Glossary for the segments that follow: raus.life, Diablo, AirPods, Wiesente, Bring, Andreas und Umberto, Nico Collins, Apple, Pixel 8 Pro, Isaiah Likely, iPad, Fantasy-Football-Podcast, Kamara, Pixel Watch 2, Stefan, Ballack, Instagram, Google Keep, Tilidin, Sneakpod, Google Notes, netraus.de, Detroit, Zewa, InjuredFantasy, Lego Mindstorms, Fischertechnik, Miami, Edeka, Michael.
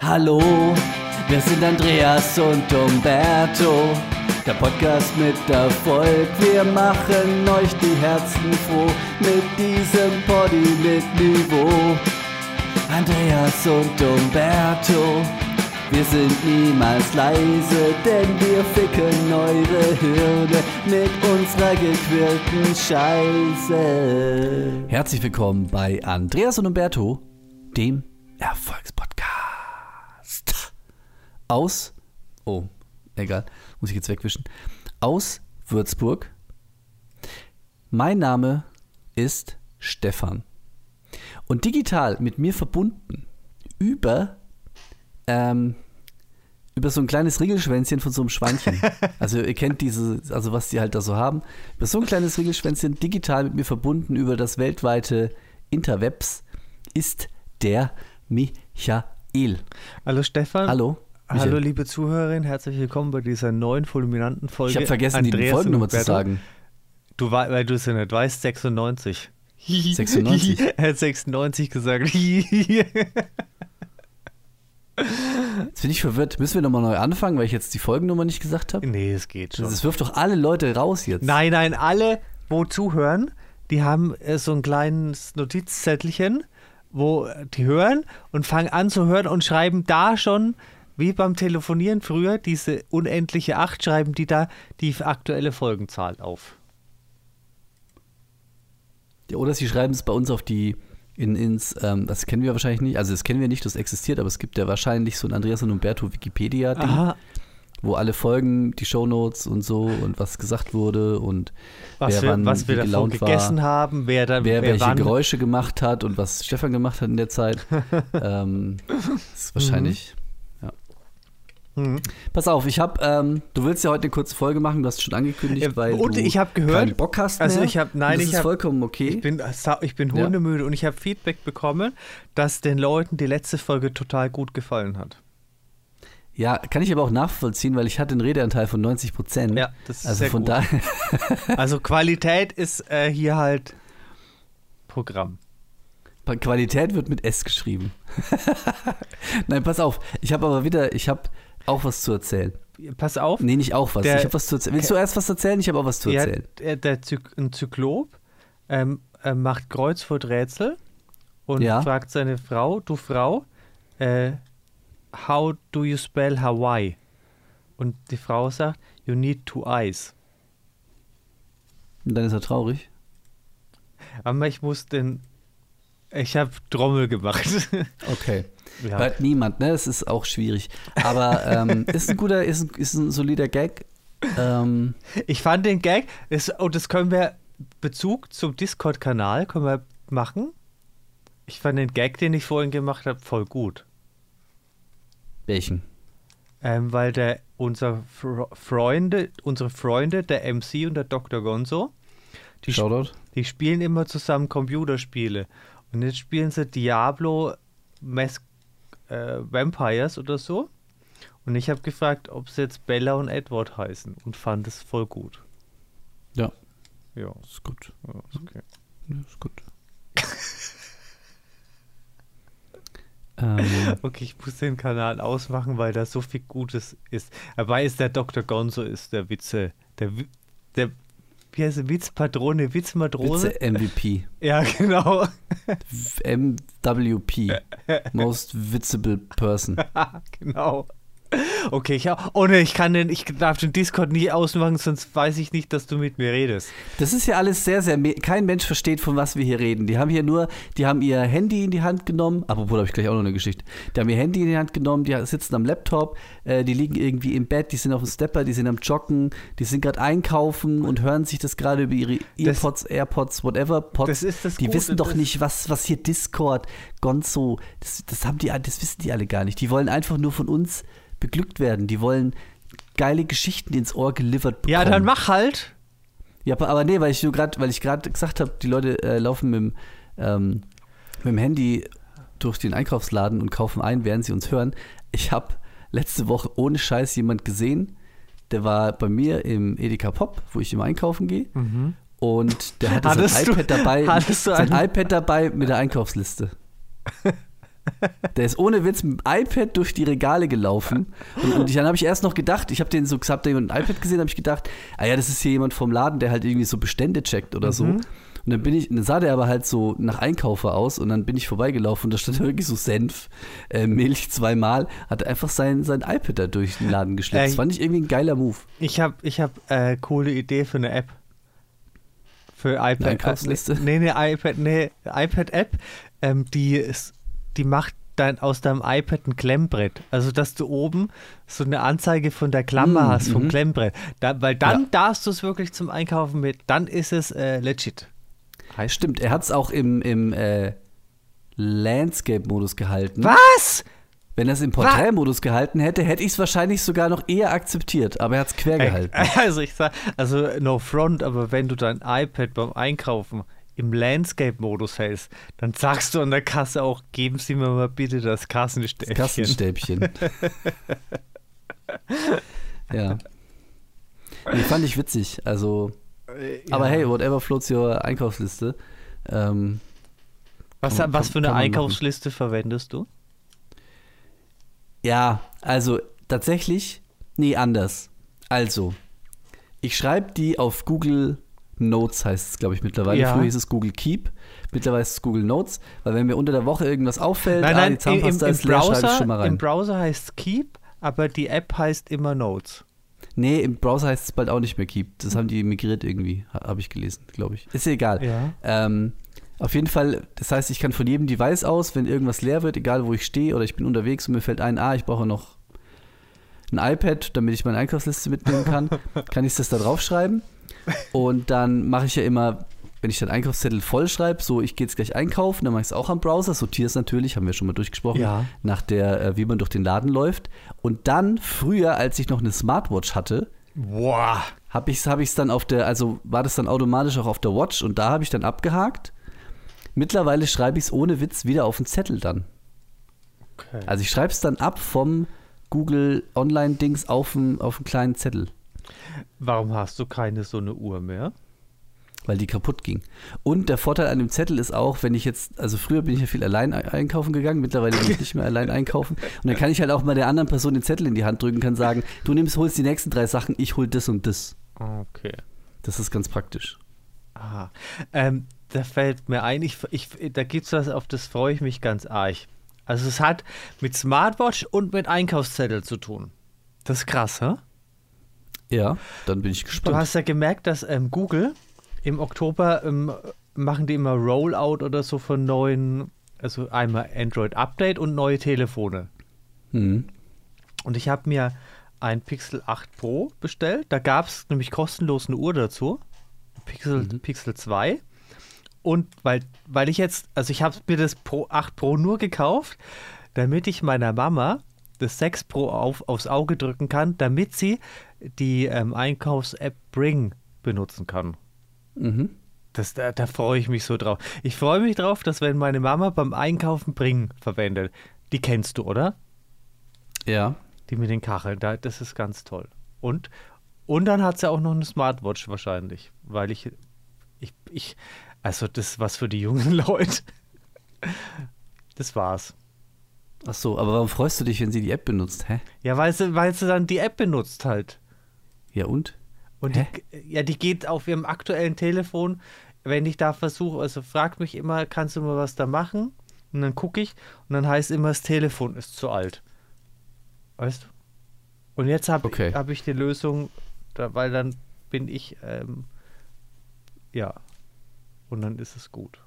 Hallo, wir sind Andreas und Umberto, der Podcast mit Erfolg. Wir machen euch die Herzen froh mit diesem Poddy mit Niveau. Andreas und Umberto, wir sind niemals leise, denn wir ficken eure Hirne mit unserer gequirlten Scheiße. Herzlich willkommen bei Andreas und Umberto, dem Erfolgspodcast. Aus Würzburg. Mein Name ist Stefan. Und digital mit mir verbunden über so ein kleines Riegelschwänzchen von so einem Schweinchen. Also ihr kennt was die halt da so haben. Über so ein kleines Riegelschwänzchen, digital mit mir verbunden über das weltweite Interwebs, ist der Michael. Hallo Stefan. Hallo. Michael. Hallo liebe Zuhörerin, herzlich willkommen bei dieser neuen fulminanten Folge. Ich habe vergessen, die Folgennummer zu sagen. Weil du es ja nicht weißt, 96. 96? Er hat 96 gesagt. Jetzt bin ich verwirrt. Müssen wir nochmal neu anfangen, weil ich jetzt die Folgennummer nicht gesagt habe? Nee, es geht schon. Das wirft doch alle Leute raus jetzt. Nein, alle, wo zuhören, die haben so ein kleines Notizzettelchen, wo die hören und fangen an zu hören und schreiben da schon, wie beim Telefonieren früher, diese unendliche 8, schreiben die da die aktuelle Folgenzahl auf. Ja, oder sie schreiben es bei uns auf die das kennen wir wahrscheinlich nicht, also das kennen wir nicht, das existiert, aber es gibt ja wahrscheinlich so ein Andreas und Umberto Wikipedia-Ding, wo alle Folgen, die Shownotes und so und was gesagt wurde und was wir davon gegessen haben, wer welche Geräusche gemacht hat und was Stefan gemacht hat in der Zeit. Ist wahrscheinlich, ja. Mhm. Pass auf, du willst ja heute eine kurze Folge machen, du hast es schon angekündigt, weil ich habe gehört, keinen Bock hast mehr. Also ist vollkommen okay. Ich bin hundemüde und ich habe Feedback bekommen, dass den Leuten die letzte Folge total gut gefallen hat. Ja, kann ich aber auch nachvollziehen, weil ich hatte einen Redeanteil von 90%. Ja, das ist also sehr von gut. Daher also Qualität ist hier halt Programm. Qualität wird mit S geschrieben. Nein, pass auf. Ich habe auch was zu erzählen. Pass auf. Nee, nicht auch was. Ich habe was zu erzählen. Willst du erst was erzählen? Ich habe auch was zu erzählen. Ein Zyklop macht Kreuzworträtsel und fragt seine Frau, du Frau, how do you spell Hawaii? Und die Frau sagt, you need two eyes. Und dann ist er traurig. Aber ich habe Trommel gemacht. Okay. Ja. Hört niemand, ne? Das ist auch schwierig. Aber ist ein solider Gag. Ich fand den Gag, das können wir Bezug zum Discord-Kanal können wir machen. Ich fand den Gag, den ich vorhin gemacht habe, voll gut. Welchen? Weil unsere Freunde, der MC und der Dr. Gonzo, die spielen immer zusammen Computerspiele. Und jetzt spielen sie Diablo Vampires oder so. Und ich habe gefragt, ob sie jetzt Bella und Edward heißen und fand es voll gut. Ja. Ja. Ist gut. Ja, ist okay. Ja, ist gut. Okay, ich muss den Kanal ausmachen, weil da so viel Gutes ist. Dabei ist der Dr. Gonzo der Witze, der wie heißt der Witzpatrone, Witzmatrone? Witze-MVP. Ja, genau. MWP, Most Witzable Person. Genau. Okay, ich darf den Discord nicht ausmachen, sonst weiß ich nicht, dass du mit mir redest. Das ist ja alles sehr, sehr, kein Mensch versteht, von was wir hier reden. Die haben ihr Handy in die Hand genommen, apropos, da habe ich gleich auch noch eine Geschichte. Die haben ihr Handy in die Hand genommen, die sitzen am Laptop, die liegen irgendwie im Bett, die sind auf dem Stepper, die sind am Joggen, die sind gerade einkaufen und hören sich das gerade über ihre AirPods, whatever, Pods. Das ist das die Gute, wissen doch nicht, was hier Discord, Gonzo, das wissen die alle gar nicht. Die wollen einfach nur von uns beglückt werden. Die wollen geile Geschichten ins Ohr geliefert bekommen. Ja, dann mach halt. Ja, aber nee, weil ich gerade gesagt habe, die Leute laufen mit dem Handy durch den Einkaufsladen und kaufen ein, während sie uns hören. Ich habe letzte Woche ohne Scheiß jemand gesehen, der war bei mir im Edeka Pop, wo ich immer einkaufen gehe. Mhm. Und der hatte sein iPad dabei mit der Einkaufsliste. Der ist ohne Witz mit dem iPad durch die Regale gelaufen. Und dann habe ich erst noch gedacht, ich habe den so gesagt, jemand ein iPad gesehen, habe ich gedacht, ah ja, das ist hier jemand vom Laden, der halt irgendwie so Bestände checkt oder so. Und dann sah der aber halt so nach Einkaufer aus und dann bin ich vorbeigelaufen und da stand wirklich so Senf, Milch zweimal, hat einfach sein iPad da durch den Laden geschleppt. Das fand ich irgendwie ein geiler Move. Ich hab coole Idee für eine App. Für iPad. Einkaufsliste? iPad-App, die macht dann aus deinem iPad ein Klemmbrett. Also, dass du oben so eine Anzeige von der Klammer hast, vom Klemmbrett. Weil dann darfst du es wirklich zum Einkaufen mit. Dann ist es legit. Stimmt, er hat es auch im Landscape-Modus gehalten. Was? Wenn er es im Portrait-Modus gehalten hätte, hätte ich es wahrscheinlich sogar noch eher akzeptiert. Aber er hat es quer gehalten. Also ich sag, no front, aber wenn du dein iPad beim Einkaufen im Landscape-Modus hältst, dann sagst du an der Kasse auch, geben Sie mir mal bitte das Kassenstäbchen. Das Kassenstäbchen. Ja. Nee, fand ich witzig. Also, ja. Aber hey, whatever floats your Einkaufsliste. Was für eine Einkaufsliste verwendest du? Ja, also tatsächlich, nee, anders. Also, ich schreibe die auf Google Notes, heißt es, glaube ich, mittlerweile. Ja. Früher hieß es Google Keep, mittlerweile ist es Google Notes, weil wenn mir unter der Woche irgendwas auffällt, die Zahnpasta ist leer, schreibe ich schon mal rein. Im Browser heißt es Keep, aber die App heißt immer Notes. Nee, im Browser heißt es bald auch nicht mehr Keep. Das haben die migriert irgendwie, habe ich gelesen, glaube ich. Ist ja egal. Ja. Auf jeden Fall, das heißt, ich kann von jedem Device aus, wenn irgendwas leer wird, egal wo ich stehe oder ich bin unterwegs und mir fällt ein, ich brauche noch ein iPad, damit ich meine Einkaufsliste mitnehmen kann, kann ich das da draufschreiben. Und dann mache ich ja immer, wenn ich den Einkaufszettel vollschreibe, so, ich gehe jetzt gleich einkaufen, dann mache ich es auch am Browser, sortiere es natürlich, haben wir schon mal durchgesprochen, nach der, wie man durch den Laden läuft. Und dann früher, als ich noch eine Smartwatch hatte, habe ich es dann war das dann automatisch auch auf der Watch und da habe ich dann abgehakt. Mittlerweile schreibe ich es ohne Witz wieder auf den Zettel dann. Okay. Also ich schreibe es dann ab vom Google Online-Dings auf einen kleinen Zettel. Warum hast du keine so eine Uhr mehr? Weil die kaputt ging. Und der Vorteil an dem Zettel ist auch, wenn ich jetzt, also früher bin ich ja viel allein einkaufen gegangen, mittlerweile bin ich nicht mehr allein einkaufen. Und dann kann ich halt auch mal der anderen Person den Zettel in die Hand drücken, kann sagen, du holst die nächsten 3 Sachen, ich hol das und das. Okay. Das ist ganz praktisch. Aha. Da fällt mir ein, da gibt es was, auf das freue ich mich ganz arg. Also es hat mit Smartwatch und mit Einkaufszettel zu tun. Das ist krass, hä? Ja, dann bin ich gespannt. Du hast ja gemerkt, dass Google im Oktober machen die immer Rollout oder so von neuen, also einmal Android-Update und neue Telefone. Mhm. Und ich habe mir ein Pixel 8 Pro bestellt. Da gab es nämlich kostenlos eine Uhr dazu. Pixel 2. Und weil ich jetzt, also ich habe mir das 8 Pro nur gekauft, damit ich meiner Mama das 6 Pro aufs Auge drücken kann, damit sie die Einkaufs-App Bring benutzen kann. Mhm. Da freue ich mich so drauf. Ich freue mich drauf, dass wenn meine Mama beim Einkaufen Bring verwendet, die kennst du, oder? Ja. Die mit den Kacheln, das ist ganz toll. Und dann hat sie auch noch eine Smartwatch wahrscheinlich, weil ich also das ist was für die jungen Leute. Das war's. Ach so, aber warum freust du dich, wenn sie die App benutzt, hä? Ja, weil sie dann die App benutzt halt. Ja und? Die geht auf ihrem aktuellen Telefon, wenn ich da versuche, also fragt mich immer, kannst du mal was da machen? Und dann gucke ich und dann heißt immer, das Telefon ist zu alt. Weißt du? Und jetzt hab ich die Lösung, weil dann bin ich, Und dann ist es gut.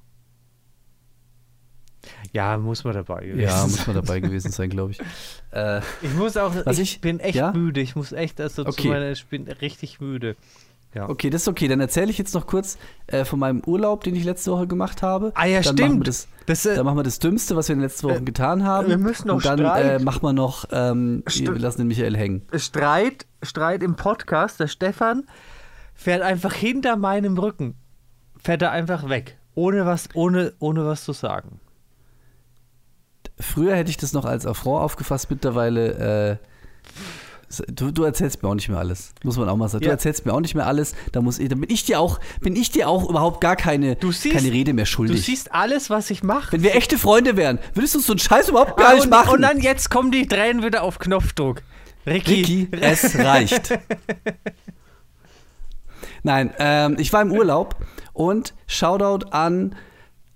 Ja, muss man dabei gewesen sein. Ja, muss man dabei gewesen sein, glaube ich. Ich bin echt müde. Ich muss echt, ich bin richtig müde. Ja. Okay, das ist okay. Dann erzähle ich jetzt noch kurz von meinem Urlaub, den ich letzte Woche gemacht habe. Ah ja, dann stimmt. Dann machen wir das Dümmste, was wir in den letzten Wochen getan haben. Wir müssen noch streiten. Und dann machen wir noch, wir lassen den Michael hängen. Streit im Podcast. Der Stefan fährt einfach hinter meinem Rücken. Fährt er einfach weg, ohne was zu sagen. Früher hätte ich das noch als Affront aufgefasst, mittlerweile Du erzählst mir auch nicht mehr alles. Muss man auch mal sagen. Ja. Du erzählst mir auch nicht mehr alles. Dann bin ich dir auch überhaupt gar keine Rede mehr schuldig. Du siehst alles, was ich mache. Wenn wir echte Freunde wären, würdest du so einen Scheiß überhaupt gar nicht machen. Und dann jetzt kommen die Tränen wieder auf Knopfdruck. Ricky, es reicht. Nein, ich war im Urlaub und Shoutout an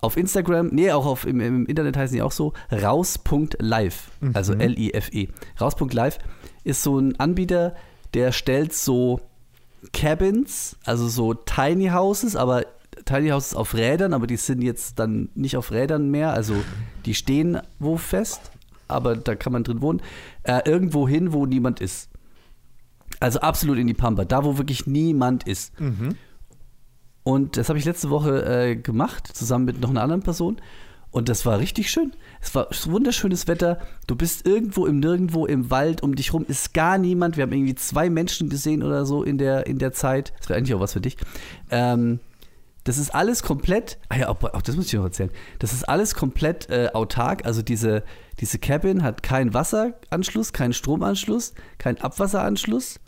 auf Instagram, im Internet heißen die auch so, raus.life, also L-I-F-E. Raus.life ist so ein Anbieter, der stellt so Cabins, also so Tiny Houses, aber Tiny Houses auf Rädern, aber die sind jetzt dann nicht auf Rädern mehr, also die stehen wo fest, aber da kann man drin wohnen, irgendwo hin, wo niemand ist. Also absolut in die Pampa, da wo wirklich niemand ist. Mhm. Und das habe ich letzte Woche gemacht, zusammen mit noch einer anderen Person. Und das war richtig schön. Es war wunderschönes Wetter. Du bist irgendwo im Nirgendwo, im Wald, um dich rum ist gar niemand. Wir haben irgendwie 2 Menschen gesehen oder so in der Zeit. Das wäre eigentlich auch was für dich. Das ist alles komplett, auch das muss ich noch erzählen. Das ist alles komplett autark. Also diese Cabin hat keinen Wasseranschluss, keinen Stromanschluss, keinen Abwasseranschluss.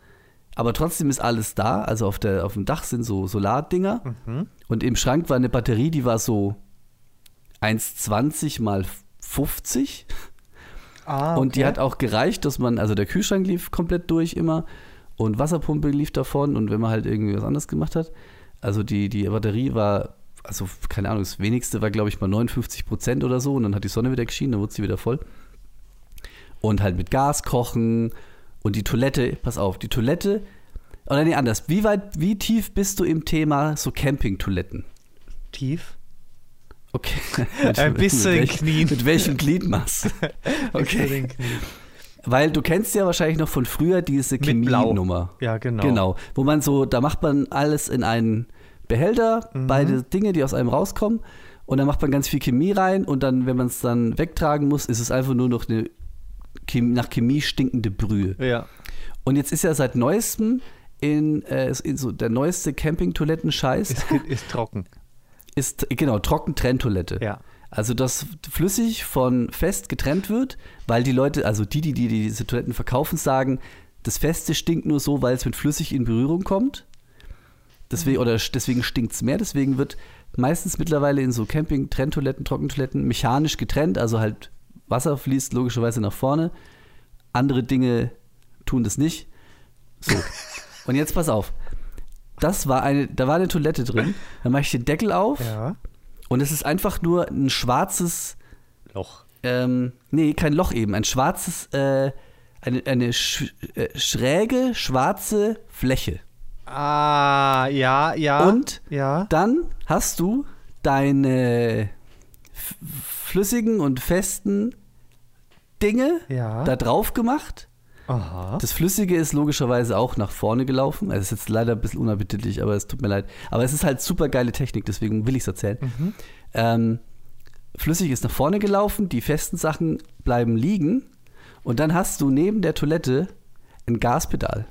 Aber trotzdem ist alles da. Also auf dem Dach sind so Solardinger. Mhm. Und im Schrank war eine Batterie, die war so 1,20 x 50. Okay. Und die hat auch gereicht, dass man, also der Kühlschrank lief komplett durch immer. Und Wasserpumpe lief davon. Und wenn man halt irgendwie was anderes gemacht hat. Also die Batterie war, also keine Ahnung, das wenigste war, glaube ich, mal 59% oder so. Und dann hat die Sonne wieder geschienen, dann wurde sie wieder voll. Und halt mit Gas kochen. Und die Toilette, pass auf, die Toilette, oder nee, anders. Wie tief bist du im Thema so Campingtoiletten? Tief? Okay. Ein bisschen Knien. Mit welchem Gliedmaß? Okay. Weil du kennst ja wahrscheinlich noch von früher diese Chemie-Nummer. Ja, genau. Genau. Wo man so, da macht man alles in einen Behälter, beide Dinge, die aus einem rauskommen. Und dann macht man ganz viel Chemie rein. Und dann, wenn man es dann wegtragen muss, ist es einfach nur noch eine nach Chemie stinkende Brühe. Ja. Und jetzt ist ja seit neuestem in so der neueste Campingtoilettenscheiß. Ist trocken. Ist, genau, Trockentrenntoilette. Ja. Also, dass flüssig von fest getrennt wird, weil die Leute, also die diese Toiletten verkaufen, sagen, das Feste stinkt nur so, weil es mit flüssig in Berührung kommt. Deswegen stinkt es mehr. Deswegen wird meistens mittlerweile in so Camping-Trenntoiletten, Trockentoiletten mechanisch getrennt. Also halt Wasser fließt logischerweise nach vorne. Andere Dinge tun das nicht. So. Und jetzt pass auf. Da war eine Toilette drin. Dann mache ich den Deckel auf. Ja. Und es ist einfach nur ein schwarzes Loch. Kein Loch eben. Ein schwarzes, schräge, schwarze Fläche. Ah, ja. Und dann hast du deine flüssigen und festen Dinge da drauf gemacht. Aha. Das Flüssige ist logischerweise auch nach vorne gelaufen. Es ist jetzt leider ein bisschen unappetitlich, aber es tut mir leid. Aber es ist halt super geile Technik, deswegen will ich es erzählen. Mhm. Flüssig ist nach vorne gelaufen, die festen Sachen bleiben liegen und dann hast du neben der Toilette ein Gaspedal.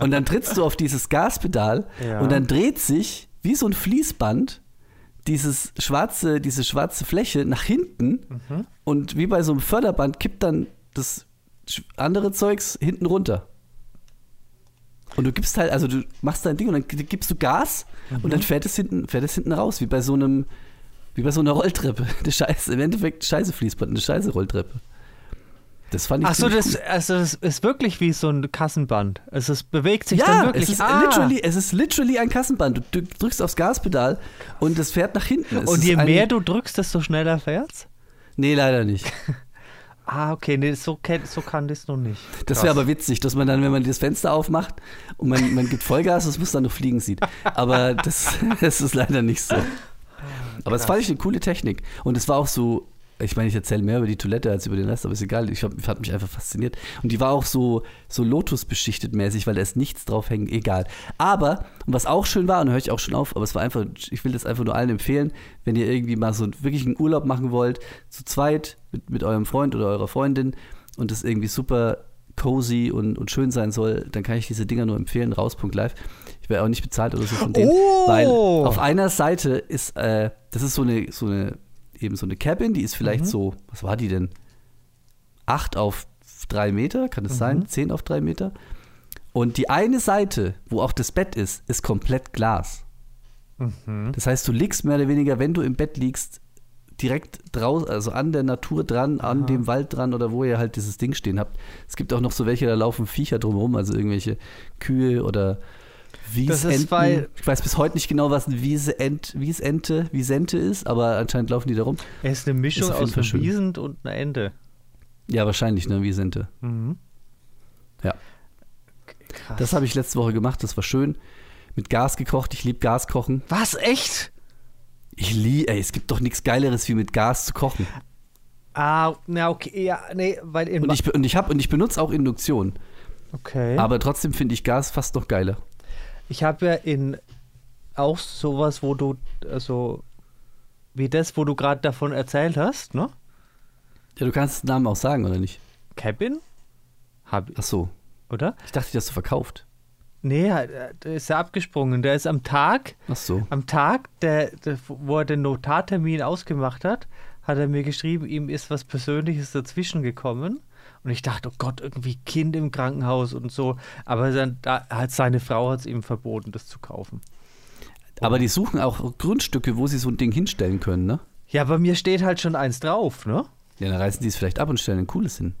Und dann trittst du auf dieses Gaspedal und dann dreht sich wie so ein Fließband diese schwarze Fläche nach hinten und wie bei so einem Förderband kippt dann das andere Zeugs hinten runter. Und du gibst halt, also du machst dein Ding und dann gibst du Gas und dann fährt es hinten raus, wie bei so einer Rolltreppe. Eine Scheiße, im Endeffekt Scheiße Fließband, eine Scheiße Rolltreppe. Das fand ich das ist wirklich wie so ein Kassenband. Es bewegt sich dann wirklich. Es ist literally ein Kassenband. Du drückst aufs Gaspedal und es fährt nach hinten. Je mehr du drückst, desto schneller fährt's? Nee, leider nicht. Okay, nee, so kann das noch nicht. Das wäre aber witzig, dass man dann, wenn man das Fenster aufmacht und man gibt Vollgas, das muss dann noch fliegen sieht. Aber das ist leider nicht so. Aber das fand ich eine coole Technik. Und es war auch so. Ich meine, ich erzähle mehr über die Toilette als über den Rest, aber ist egal. Ich hat mich einfach fasziniert. Und die war auch so lotusbeschichtet mäßig, weil da ist nichts drauf hängen. Egal. Aber, und was auch schön war, und da höre ich auch schon auf, aber es war einfach, ich will das einfach nur allen empfehlen, wenn ihr irgendwie mal so wirklich einen Urlaub machen wollt, zu zweit mit eurem Freund oder eurer Freundin und das irgendwie super cozy und schön sein soll, dann kann ich diese Dinger nur empfehlen. Raus.live. Ich werde auch nicht bezahlt oder so von denen. Weil auf einer Seite ist, das ist so eine Cabin, die ist vielleicht so, was war die denn? 8 auf 3 Meter, kann es sein? 10 auf 3 Meter. Und die eine Seite, wo auch das Bett ist, ist komplett Glas. Mhm. Das heißt, du liegst mehr oder weniger, wenn du im Bett liegst, direkt draußen, also an der Natur dran, an dem Wald dran oder wo ihr halt dieses Ding stehen habt. Es gibt auch noch so welche, da laufen Viecher drumherum, also irgendwelche Kühe oder Wiesenten. Ich weiß bis heute nicht genau, was ein Wiesente ist, aber anscheinend laufen die da rum. Es ist eine Mischung aus einem Wiesent und einer Ente. Ja, wahrscheinlich, ne, Wiesente. Mhm. Ja. Krass. Das habe ich letzte Woche gemacht, das war schön. Mit Gas gekocht, ich liebe Gas kochen. Was, echt? Ey, es gibt doch nichts Geileres, wie mit Gas zu kochen. Ah, na okay, ja, nee, weil... Und ich benutze auch Induktion. Okay. Aber trotzdem finde ich Gas fast noch geiler. Ich habe ja auch sowas, wo du, also, wie das, wo du gerade davon erzählt hast, ne? Ja, du kannst den Namen auch sagen, oder nicht? Cabin? Ach so. Oder? Ich dachte, die hast du verkauft. Nee, der ist ja abgesprungen. Der ist am Tag, ach so. Am Tag, wo er den Notartermin ausgemacht hat, hat er mir geschrieben, ihm ist was Persönliches dazwischen gekommen. Und ich dachte, oh Gott, irgendwie Kind im Krankenhaus und so. Aber seine Frau hat es ihm verboten, das zu kaufen. Aber die suchen auch Grundstücke, wo sie so ein Ding hinstellen können, ne? Ja, bei mir steht halt schon eins drauf, ne? Ja, dann reißen die es vielleicht ab und stellen ein cooles hin.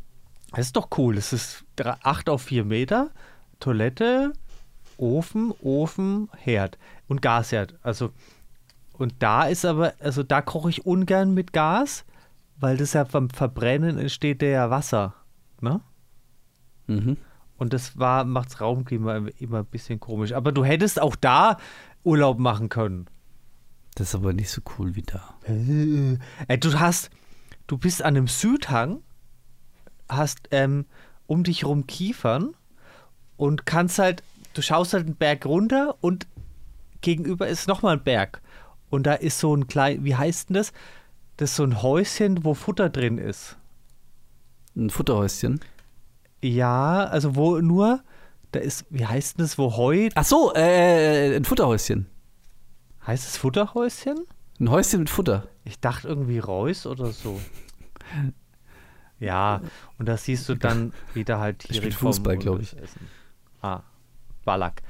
Das ist doch cool. Es ist 8 auf 4 Meter, Toilette, Ofen, Herd und Gasherd. Also, und da ist aber, also da koche ich ungern mit Gas, weil das ja beim Verbrennen entsteht ja Wasser, ne? Mhm. Und das macht's Raumklima immer ein bisschen komisch. Aber du hättest auch da Urlaub machen können. Das ist aber nicht so cool wie da. Du bist an einem Südhang, hast um dich rum Kiefern und kannst halt, du schaust halt einen Berg runter und gegenüber ist nochmal ein Berg. Und da ist so ein klein, wie heißt denn das? Das ist so ein Häuschen, wo Futter drin ist. Ein Futterhäuschen? Ja, also wo nur, da ist, wie heißt denn das, wo Heu... Ach so, ein Futterhäuschen. Heißt es Futterhäuschen? Ein Häuschen mit Futter. Ich dachte irgendwie Reus oder so. Ja, und da siehst du dann, wie da halt Tiere kommen. Fußball, glaube ich. Essen. Ah, Ballack.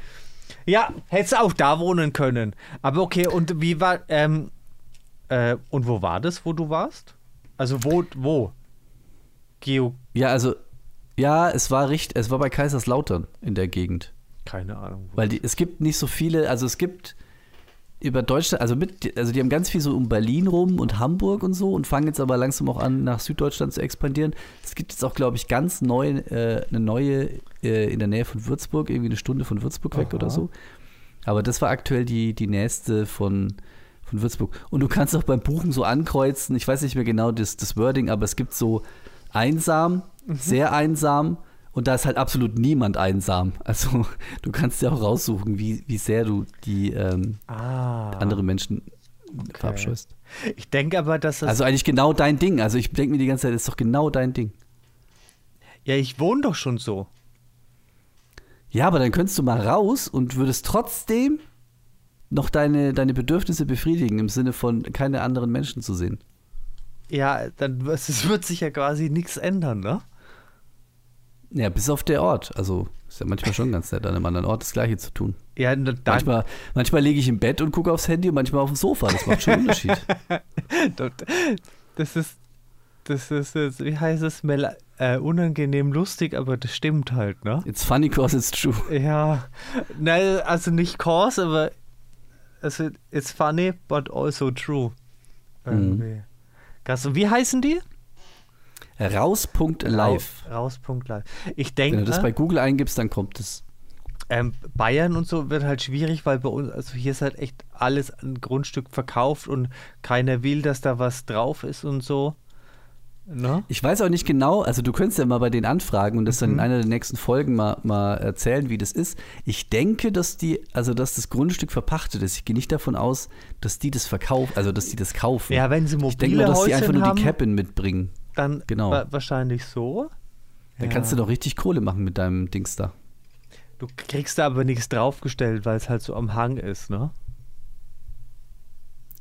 Ja, hättest du auch da wohnen können. Aber okay, und wie war, und wo war das, wo du warst? Also wo? Ja, also, ja, es war bei Kaiserslautern in der Gegend. Keine Ahnung. Weil es gibt nicht so viele, also es gibt über Deutschland, also die haben ganz viel so um Berlin rum und Hamburg und so und fangen jetzt aber langsam auch an, nach Süddeutschland zu expandieren. Es gibt jetzt auch, glaube ich, ganz neu, eine neue in der Nähe von Würzburg, irgendwie eine Stunde von Würzburg weg oder so. Aber das war aktuell die nächste von Würzburg. Und du kannst auch beim Buchen so ankreuzen, ich weiß nicht mehr genau das Wording, aber es gibt so einsam, sehr einsam. Und da ist halt absolut niemand einsam. Also du kannst ja auch raussuchen, wie sehr du die andere Menschen verabscheust. Ich denke aber, dass das... Also eigentlich genau dein Ding. Also ich denke mir die ganze Zeit, das ist doch genau dein Ding. Ja, ich wohne doch schon so. Ja, aber dann könntest du mal raus und würdest trotzdem noch deine Bedürfnisse befriedigen, im Sinne von keine anderen Menschen zu sehen. Ja, dann wird sich ja quasi nichts ändern, ne? Ja, bis auf der Ort. Also ist ja manchmal schon ganz nett, an einem anderen Ort das Gleiche zu tun. Ja, manchmal lege ich im Bett und gucke aufs Handy und manchmal auf dem Sofa. Das macht schon einen Unterschied. Das ist, wie heißt es, unangenehm lustig, aber das stimmt halt, ne? It's funny cause it's true. Ja, nein, also nicht cause, aber also it's funny, but also true. Irgendwie. Mhm. Wie heißen die? raus.life. raus.life. Ich denke, wenn du das bei Google eingibst, dann kommt es. Bayern und so wird halt schwierig, weil bei uns, also hier ist halt echt alles an Grundstück verkauft und keiner will, dass da was drauf ist und so. Ne? Ich weiß auch nicht genau, also du könntest ja mal bei denen anfragen und das dann in einer der nächsten Folgen mal erzählen, wie das ist. Ich denke, dass das Grundstück verpachtet ist. Ich gehe nicht davon aus, dass die das verkaufen, also dass die das kaufen. Ja, wenn sie mobile Häuschen haben. Ich denke nur, dass die einfach nur die Cabin mitbringen. Dann genau. Wahrscheinlich so. Dann kannst du doch richtig Kohle machen mit deinem Dings da. Du kriegst da aber nichts draufgestellt, weil es halt so am Hang ist, ne?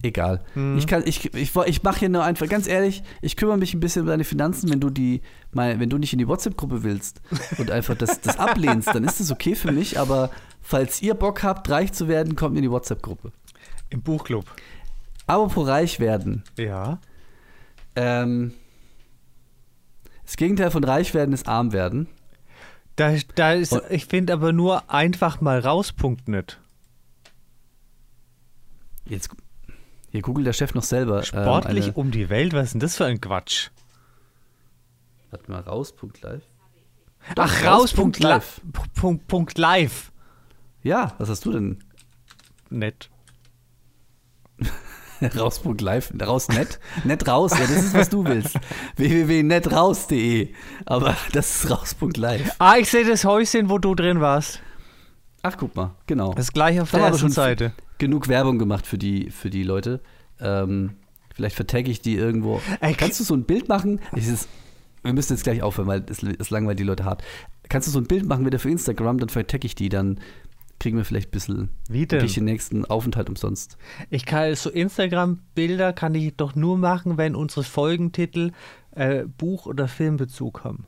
egal. Mhm. Ich mache hier nur einfach, ganz ehrlich, ich kümmere mich ein bisschen um deine Finanzen, wenn du nicht in die WhatsApp-Gruppe willst und einfach das ablehnst, dann ist das okay für mich, aber falls ihr Bock habt, reich zu werden, kommt in die WhatsApp-Gruppe. Im Buchclub. Apropos reich werden. Ja. Das Gegenteil von reich werden ist arm werden. Da ist, und ich finde aber nur einfach mal raus.net. Jetzt hier googelt der Chef noch selber. Sportlich um die Welt, was ist denn das für ein Quatsch? Warte mal, raus.live. Ach, raus.live. Raus.live. Ja, was hast du denn? Nett. raus.live, raus.net. Net raus, ja, das ist, was du willst. www.netraus.de. Aber das ist raus.live. Ah, ich sehe das Häuschen, wo du drin warst. Ach, guck mal, genau. Das gleiche auf der ersten Seite. Genug Werbung gemacht für die Leute. Vielleicht vertagge ich die irgendwo. Ey, kannst du so ein Bild machen? Wir müssen jetzt gleich aufhören, weil es langweilt die Leute hart. Kannst du so ein Bild machen wieder für Instagram, dann vertagge ich die, dann kriegen wir vielleicht ein bisschen den nächsten Aufenthalt umsonst. Ich kann so Instagram-Bilder kann ich doch nur machen, wenn unsere Folgentitel Buch- oder Filmbezug haben.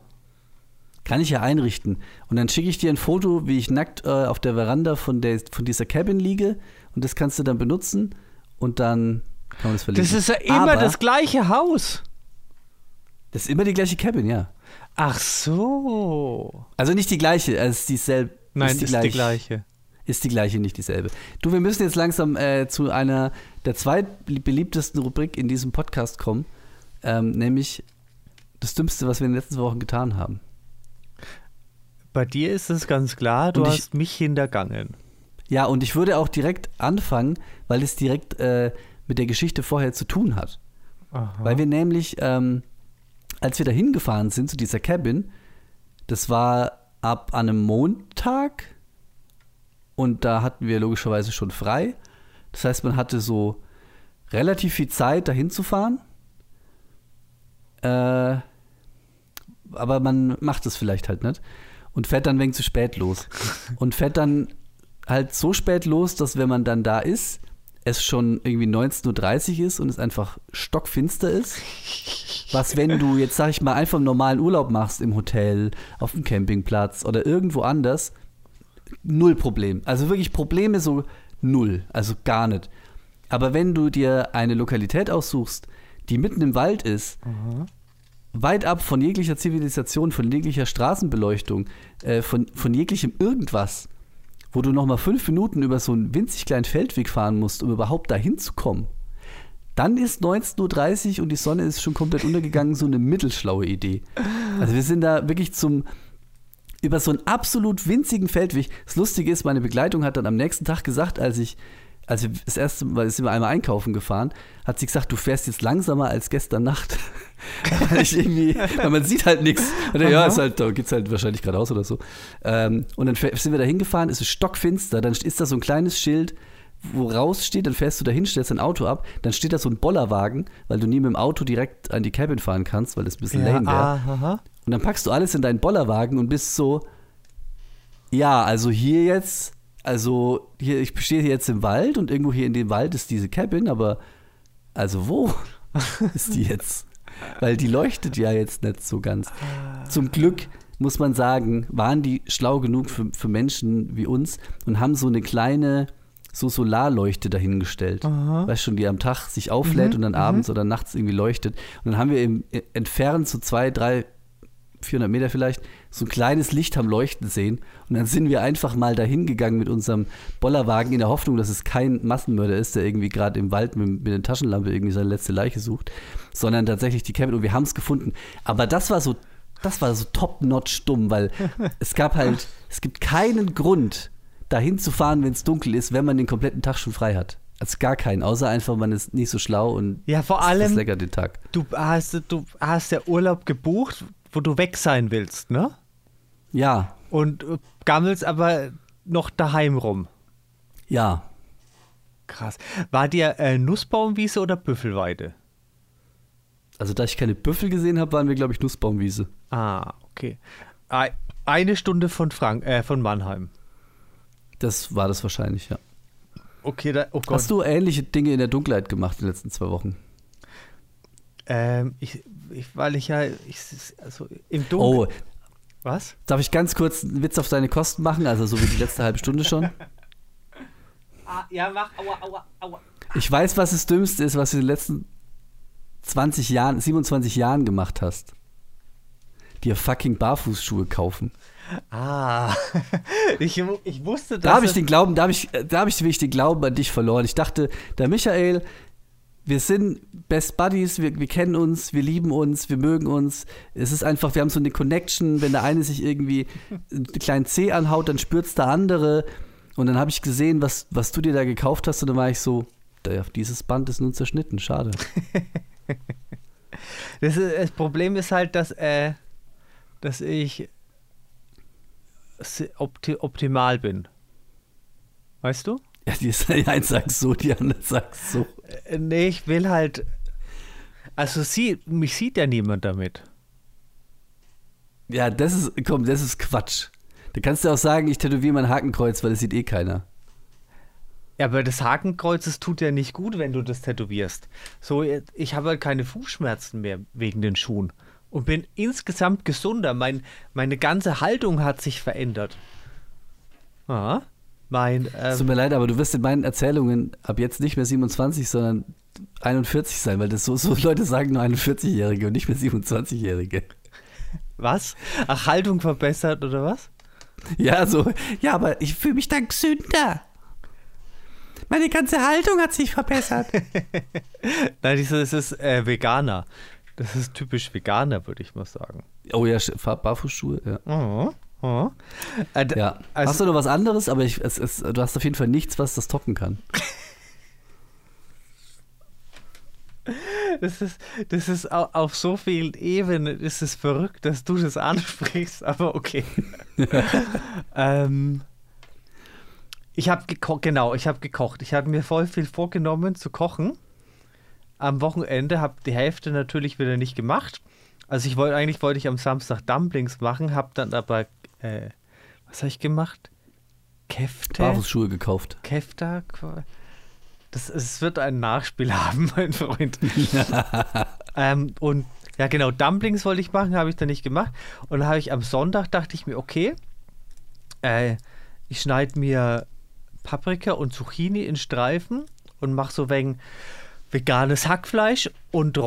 Kann ich ja einrichten. Und dann schicke ich dir ein Foto, wie ich nackt auf der Veranda von dieser Cabin liege. Und das kannst du dann benutzen. Und dann kann man das verlinken. Das ist ja immer das gleiche Haus. Das ist immer die gleiche Cabin, ja. Ach so. Also nicht die gleiche, es ist dieselbe. Nein, ist die gleiche. Ist die gleiche, nicht dieselbe. Du, wir müssen jetzt langsam zu einer der zweitbeliebtesten Rubrik in diesem Podcast kommen. Nämlich das Dümmste, was wir in den letzten Wochen getan haben. Bei dir ist es ganz klar, hast mich hintergangen. Ja, und ich würde auch direkt anfangen, weil es direkt mit der Geschichte vorher zu tun hat. Aha. Weil wir nämlich, als wir da hingefahren sind zu dieser Cabin, das war ab einem Montag und da hatten wir logischerweise schon frei. Das heißt, man hatte so relativ viel Zeit, da hinzufahren. Aber man macht es vielleicht halt nicht. Und fährt dann ein wenig zu spät los. Und fährt dann halt so spät los, dass wenn man dann da ist, es schon irgendwie 19.30 Uhr ist und es einfach stockfinster ist. Was, wenn du jetzt, sag ich mal, einfach einen normalen Urlaub machst im Hotel, auf dem Campingplatz oder irgendwo anders, null Problem. Also wirklich Probleme so null, also gar nicht. Aber wenn du dir eine Lokalität aussuchst, die mitten im Wald ist, mhm, weit ab von jeglicher Zivilisation, von jeglicher Straßenbeleuchtung, von jeglichem irgendwas, wo du nochmal 5 Minuten über so einen winzig kleinen Feldweg fahren musst, um überhaupt dahin zu kommen, dann ist 19.30 Uhr und die Sonne ist schon komplett untergegangen, so eine mittelschlaue Idee. Also wir sind da wirklich über so einen absolut winzigen Feldweg. Das Lustige ist, meine Begleitung hat dann am nächsten Tag gesagt, als wir das erste Mal sind wir einmal einkaufen gefahren, hat sie gesagt, du fährst jetzt langsamer als gestern Nacht. Weil man sieht halt nichts. Ja, ist halt, da geht's halt wahrscheinlich geradeaus oder so. Und dann sind wir da hingefahren, es ist stockfinster, dann ist da so ein kleines Schild, wo raus steht, dann fährst du dahin, stellst dein Auto ab, dann steht da so ein Bollerwagen, weil du nie mit dem Auto direkt an die Cabin fahren kannst, weil das ein bisschen lame wäre. Und dann packst du alles in deinen Bollerwagen und bist so, ja, also hier jetzt, also, hier, ich stehe jetzt im Wald und irgendwo hier in dem Wald ist diese Cabin, aber also wo ist die jetzt? Weil die leuchtet ja jetzt nicht so ganz. Zum Glück, muss man sagen, waren die schlau genug für Menschen wie uns und haben so eine kleine Solarleuchte dahingestellt. Aha. Weißt schon, die am Tag sich auflädt und dann abends oder nachts irgendwie leuchtet. Und dann haben wir eben entfernt so 200, 300, 400 Meter vielleicht, so ein kleines Licht haben leuchten sehen. Und dann sind wir einfach mal dahin gegangen mit unserem Bollerwagen in der Hoffnung, dass es kein Massenmörder ist, der irgendwie gerade im Wald mit der Taschenlampe irgendwie seine letzte Leiche sucht, sondern tatsächlich die Cabin. Und wir haben es gefunden. Aber das war so top-notch dumm, weil es gibt keinen Grund, dahin zu fahren, wenn es dunkel ist, wenn man den kompletten Tag schon frei hat. Also gar keinen, außer einfach, man ist nicht so schlau und ja, vor allem, lecker den Tag. Du hast ja Urlaub gebucht, wo du weg sein willst, ne? Ja. Und gammelst aber noch daheim rum. Ja. Krass. War dir Nussbaumwiese oder Büffelweide? Also da ich keine Büffel gesehen habe, waren wir, glaube ich, Nussbaumwiese. Ah, okay. Eine Stunde von Mannheim. Das war das wahrscheinlich, ja. Okay, oh Gott. Hast du ähnliche Dinge in der Dunkelheit gemacht in den letzten 2 Wochen? Weil ich im Dunkeln. Oh. Was? Darf ich ganz kurz einen Witz auf deine Kosten machen? Also so wie die letzte halbe Stunde schon? Ah, ja, mach. Aua, aua, aua. Ich weiß, was das Dümmste ist, was du in den letzten 20 Jahren, 27 Jahren gemacht hast. Dir fucking Barfußschuhe kaufen. Ah, ich wusste das. Da habe ich den Glauben an dich verloren. Ich dachte, der Michael, wir sind Best Buddies, wir kennen uns, wir lieben uns, wir mögen uns. Es ist einfach, wir haben so eine Connection, wenn der eine sich irgendwie einen kleinen Zeh anhaut, dann spürt's der andere. Und dann habe ich gesehen, was du dir da gekauft hast, und dann war ich so, dieses Band ist nun zerschnitten, schade. Das Problem ist halt, dass ich optimal bin. Weißt du? Ja, die einen sagt so, die andere sagt so. Nee, ich will halt. Also mich sieht ja niemand damit. Ja, das ist Quatsch. Da kannst du auch sagen, ich tätowiere mein Hakenkreuz, weil das sieht eh keiner. Ja, aber das Hakenkreuz, das tut ja nicht gut, wenn du das tätowierst. So, ich habe halt keine Fußschmerzen mehr wegen den Schuhen und bin insgesamt gesunder. Meine ganze Haltung hat sich verändert. Ah, es tut mir leid, aber du wirst in meinen Erzählungen ab jetzt nicht mehr 27, sondern 41 sein, weil das so Leute sagen, nur 41-Jährige und nicht mehr 27-Jährige. Was? Ach, Haltung verbessert oder was? Ja, so. Ja, aber ich fühle mich dann gesünder. Meine ganze Haltung hat sich verbessert. Nein, das ist Veganer. Das ist typisch Veganer, würde ich mal sagen. Oh ja, Barfußschuhe, ja. Oh, oh. Ja. Also, hast du noch was anderes? Aber du hast auf jeden Fall nichts, was das toppen kann. Das ist auf so vielen Ebenen ist es verrückt, dass du das ansprichst, aber okay. Ich habe gekocht. Ich habe mir voll viel vorgenommen zu kochen. Am Wochenende habe die Hälfte natürlich wieder nicht gemacht. Also wollte ich am Samstag Dumplings machen, habe dann aber was habe ich gemacht? Kefta. Barfußschuhe gekauft. Kefta. Es wird ein Nachspiel haben, mein Freund. Ja. Und ja, genau, Dumplings wollte ich machen, habe ich dann nicht gemacht. Und dann habe ich am Sonntag, dachte ich mir, okay, ich schneide mir Paprika und Zucchini in Streifen und mache so wegen veganes Hackfleisch und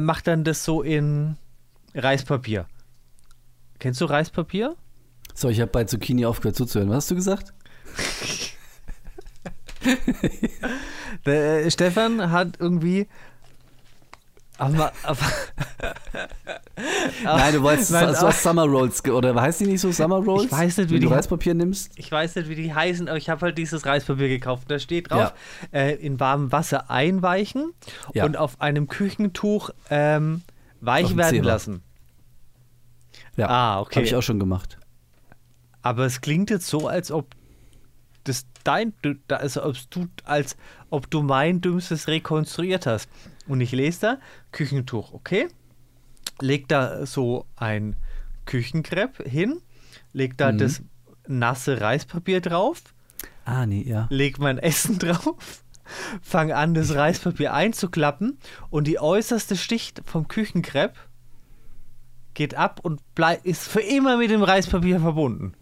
mach dann das so in Reispapier. Kennst du Reispapier? So, ich habe bei Zucchini aufgehört zuzuhören. Was hast du gesagt? Der Stefan hat irgendwie. Nein, du wolltest Summer Rolls oder heißt die nicht so Summer Rolls? Ich weiß nicht, wie du Reispapier nimmst. Ich weiß nicht, wie die heißen, aber ich habe halt dieses Reispapier gekauft. Da steht drauf: ja. In warmem Wasser einweichen, ja, und auf einem Küchentuch weich werden lassen. Ja, okay. Habe ich auch schon gemacht. Aber es klingt jetzt so, als ob das ob du mein Dümmstes rekonstruiert hast. Und ich lese da Küchentuch, okay? Leg da so ein Küchenkrepp hin, leg da das nasse Reispapier drauf. Ah, nee, ja. Leg mein Essen drauf, fang an, das Reispapier einzuklappen und die äußerste Schicht vom Küchenkrepp geht ab und ist für immer mit dem Reispapier verbunden.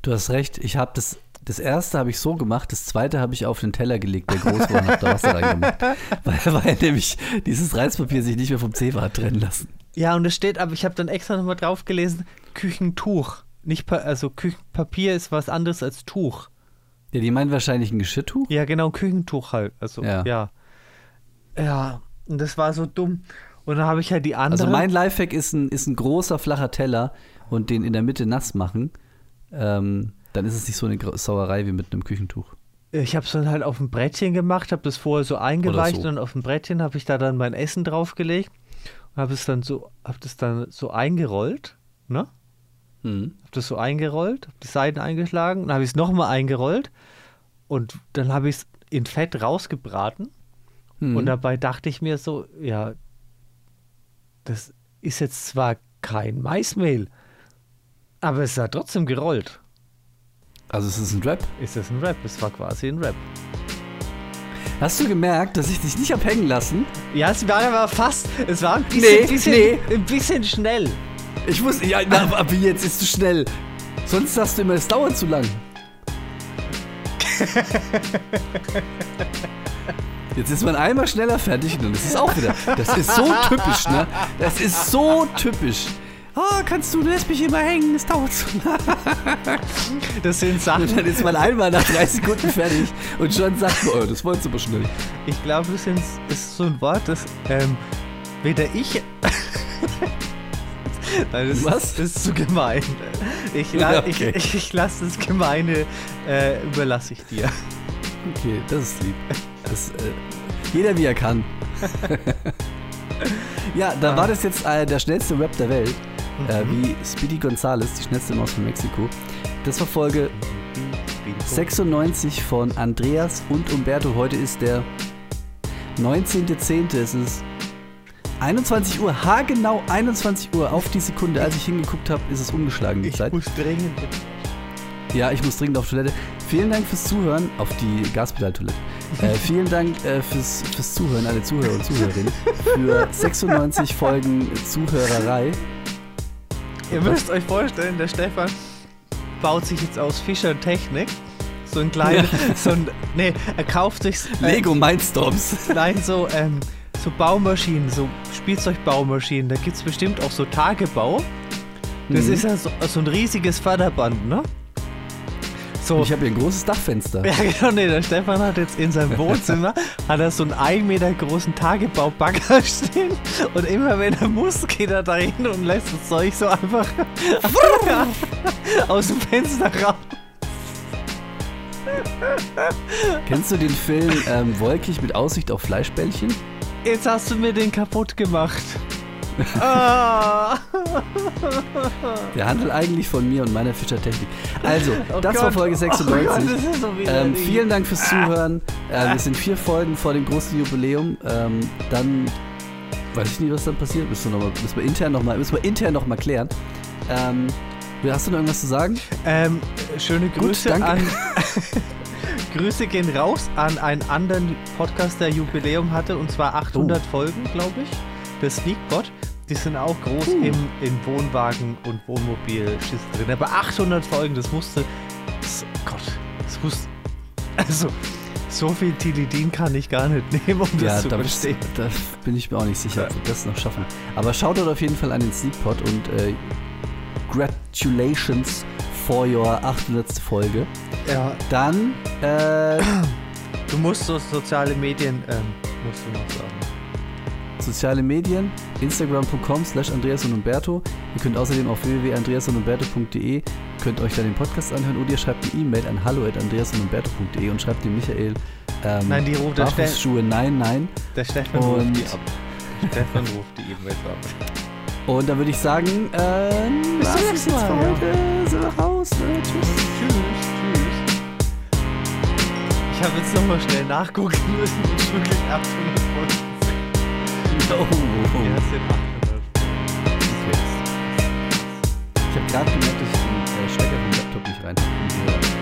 Du hast recht, ich habe das. Das erste habe ich so gemacht, das zweite habe ich auf den Teller gelegt, der groß war, und habe da Wasser reingemacht. Weil nämlich dieses Reispapier sich nicht mehr vom Zewa hat trennen lassen. Ja, und es steht, aber ich habe dann extra nochmal drauf gelesen, Küchentuch. Küchenpapier ist was anderes als Tuch. Ja, die meinen wahrscheinlich ein Geschirrtuch? Ja, genau, Küchentuch halt. Also, ja. Ja, und das war so dumm. Und dann habe ich halt die anderen. Also mein Lifehack ist ein großer, flacher Teller und den in der Mitte nass machen. Dann ist es nicht so eine Sauerei wie mit einem Küchentuch. Ich habe es dann halt auf ein Brettchen gemacht, habe das vorher so eingeweicht und auf dem Brettchen habe ich da dann mein Essen draufgelegt und habe das dann so eingerollt, ne? Habe das so eingerollt, habe die Seiten eingeschlagen und habe ich es nochmal eingerollt und dann habe ich es in Fett rausgebraten und dabei dachte ich mir so, ja, das ist jetzt zwar kein Maismehl, aber es ist ja trotzdem gerollt. Also ist es ein Rap? Ist das ein Rap? Es war quasi ein Rap. Hast du gemerkt, dass ich dich nicht abhängen lassen? Ja, es war aber fast. Es war ein bisschen schnell. Ich wusste, ja, aber jetzt ist zu schnell. Sonst sagst du immer, es dauert zu lang. Jetzt ist man einmal schneller fertig und das ist auch wieder. Das ist so typisch, ne? Das ist so typisch. Oh, lässt mich immer hängen, es dauert so lang. Das sind Sachen. Und dann ist man einmal nach 30 Sekunden fertig und schon sagt man, oh, das war jetzt aber schnell. Ich glaube, das ist so ein Wort, das weder ich... Nein, das was? Das ist zu gemein. Ich lasse das Gemeine, überlasse ich dir. Okay, das ist lieb. Das, jeder wie er kann. Ja, da war das jetzt der schnellste Rap der Welt. Mhm. Wie Speedy Gonzales, die schnellste Maus von Mexiko. Das war Folge 96 von Andreas und Umberto. Heute ist der 19.10. Es ist 21 Uhr, haargenau 21 Uhr auf die Sekunde. Als ich hingeguckt habe, ist es umgeschlagen, die Zeit. Ich muss dringend auf Toilette. Vielen Dank fürs Zuhören. Auf die Gaspedaltoilette. Vielen Dank fürs Zuhören, alle Zuhörer und Zuhörerinnen. Für 96 Folgen Zuhörerei. Ihr müsst euch vorstellen, der Stefan baut sich jetzt aus Fischer Technik. So ein kleines, er kauft sich... Lego Mindstorms. Nein, so Baumaschinen, so Spielzeugbaumaschinen, da gibt es bestimmt auch so Tagebau. Das ist ja so ein riesiges Förderband, ne? So. Ich habe hier ein großes Dachfenster. Ja, genau, der Stefan hat jetzt in seinem Wohnzimmer so einen 1 Meter großen Tagebaubagger stehen und immer wenn er muss, geht er da hin und lässt das Zeug so einfach aus dem Fenster raus. Kennst du den Film Wolkig mit Aussicht auf Fleischbällchen? Jetzt hast du mir den kaputt gemacht. Der handelt eigentlich von mir und meiner Fischertechnik. Also, war Folge 96. Oh Gott, das ist so vielen Dank fürs Zuhören. Wir sind 4 Folgen vor dem großen Jubiläum. Dann weiß ich nicht, was dann passiert. Müssen wir intern nochmal klären. Hast du noch irgendwas zu sagen? Schöne Grüße. Gut, danke. Grüße gehen raus an einen anderen Podcast, der Jubiläum hatte, und zwar 800 Folgen, glaube ich. Der Sneakpod. Die sind auch groß im Wohnwagen- und Wohnmobil-Schiss drin. Aber 800 Folgen, das musste... Also, so viel Tilidin kann ich gar nicht nehmen, um das zu verstehen. Da bin ich mir auch nicht sicher, ob wir das noch schaffen. Aber schaut dort auf jeden Fall an den Sneakpod und congratulations for your 800. Folge. Ja. Dann, du musst so soziale Medien, musst du noch sagen. Soziale Medien, instagram.com/Andreas und Umberto. Ihr könnt außerdem auf www.andreasundumberto.de könnt euch da den Podcast anhören oder ihr schreibt eine E-Mail an hallo@andreasundumberto.de und schreibt dem Michael Der Stefan ruft die ab. Der Stefan ruft die E-Mails ab. Und dann würde ich sagen, bis zum nächsten Mal. So nach Hause. Tschüss. Ich habe jetzt nochmal schnell nachgucken müssen, ob ich wirklich abhängig bin. Ja, das sind 800. Ich habe gerade gemerkt, dass ich den Stecker vom Laptop nicht rein habe.